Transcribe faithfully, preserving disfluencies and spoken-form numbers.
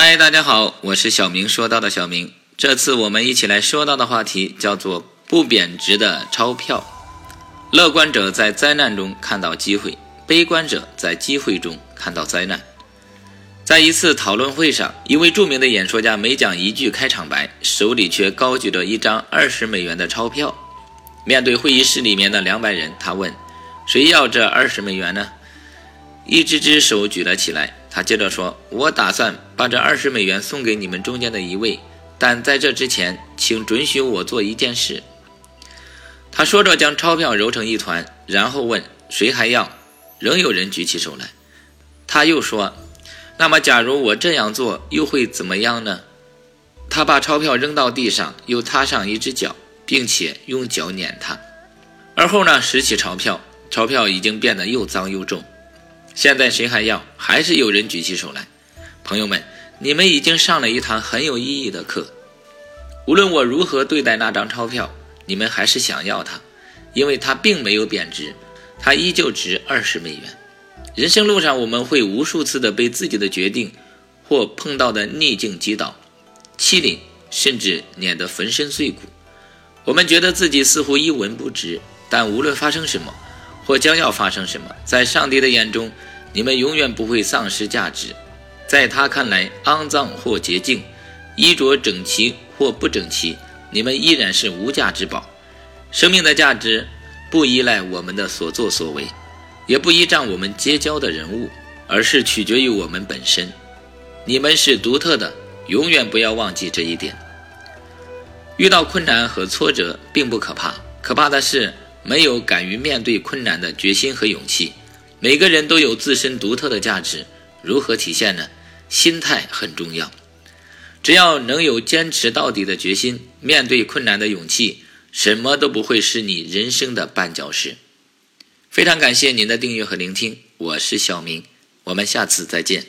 嗨，大家好，我是小明说到的小明。这次我们一起来说到的话题叫做不贬值的钞票。乐观者在灾难中看到机会，悲观者在机会中看到灾难。在一次讨论会上，一位著名的演说家每讲一句开场白，手里却高举着一张二十美元的钞票。面对会议室里面的两百人，他问：谁要这二十美元呢？一只只手举了起来。他接着说：我打算把这二十美元送给你们中间的一位，但在这之前，请准许我做一件事。他说着将钞票揉成一团，然后问：谁还要？仍有人举起手来。他又说：那么假如我这样做又会怎么样呢？他把钞票扔到地上，又踏上一只脚，并且用脚撵它。而后呢，拾起钞票。钞票已经变得又脏又重。现在谁还要？还是有人举起手来。朋友们，你们已经上了一堂很有意义的课。无论我如何对待那张钞票，你们还是想要它，因为它并没有贬值，它依旧值二十美元。人生路上，我们会无数次的被自己的决定或碰到的逆境击倒、欺凌，甚至碾得粉身碎骨。我们觉得自己似乎一文不值，但无论发生什么，或将要发生什么，在上帝的眼中，你们永远不会丧失价值。在他看来，肮脏或洁净，衣着整齐或不整齐，你们依然是无价之宝。生命的价值不依赖我们的所作所为，也不依仗我们结交的人物，而是取决于我们本身。你们是独特的，永远不要忘记这一点。遇到困难和挫折并不可怕，可怕的是没有敢于面对困难的决心和勇气。每个人都有自身独特的价值，如何体现呢？心态很重要。只要能有坚持到底的决心，面对困难的勇气，什么都不会是你人生的绊脚石。非常感谢您的订阅和聆听，我是小明，我们下次再见。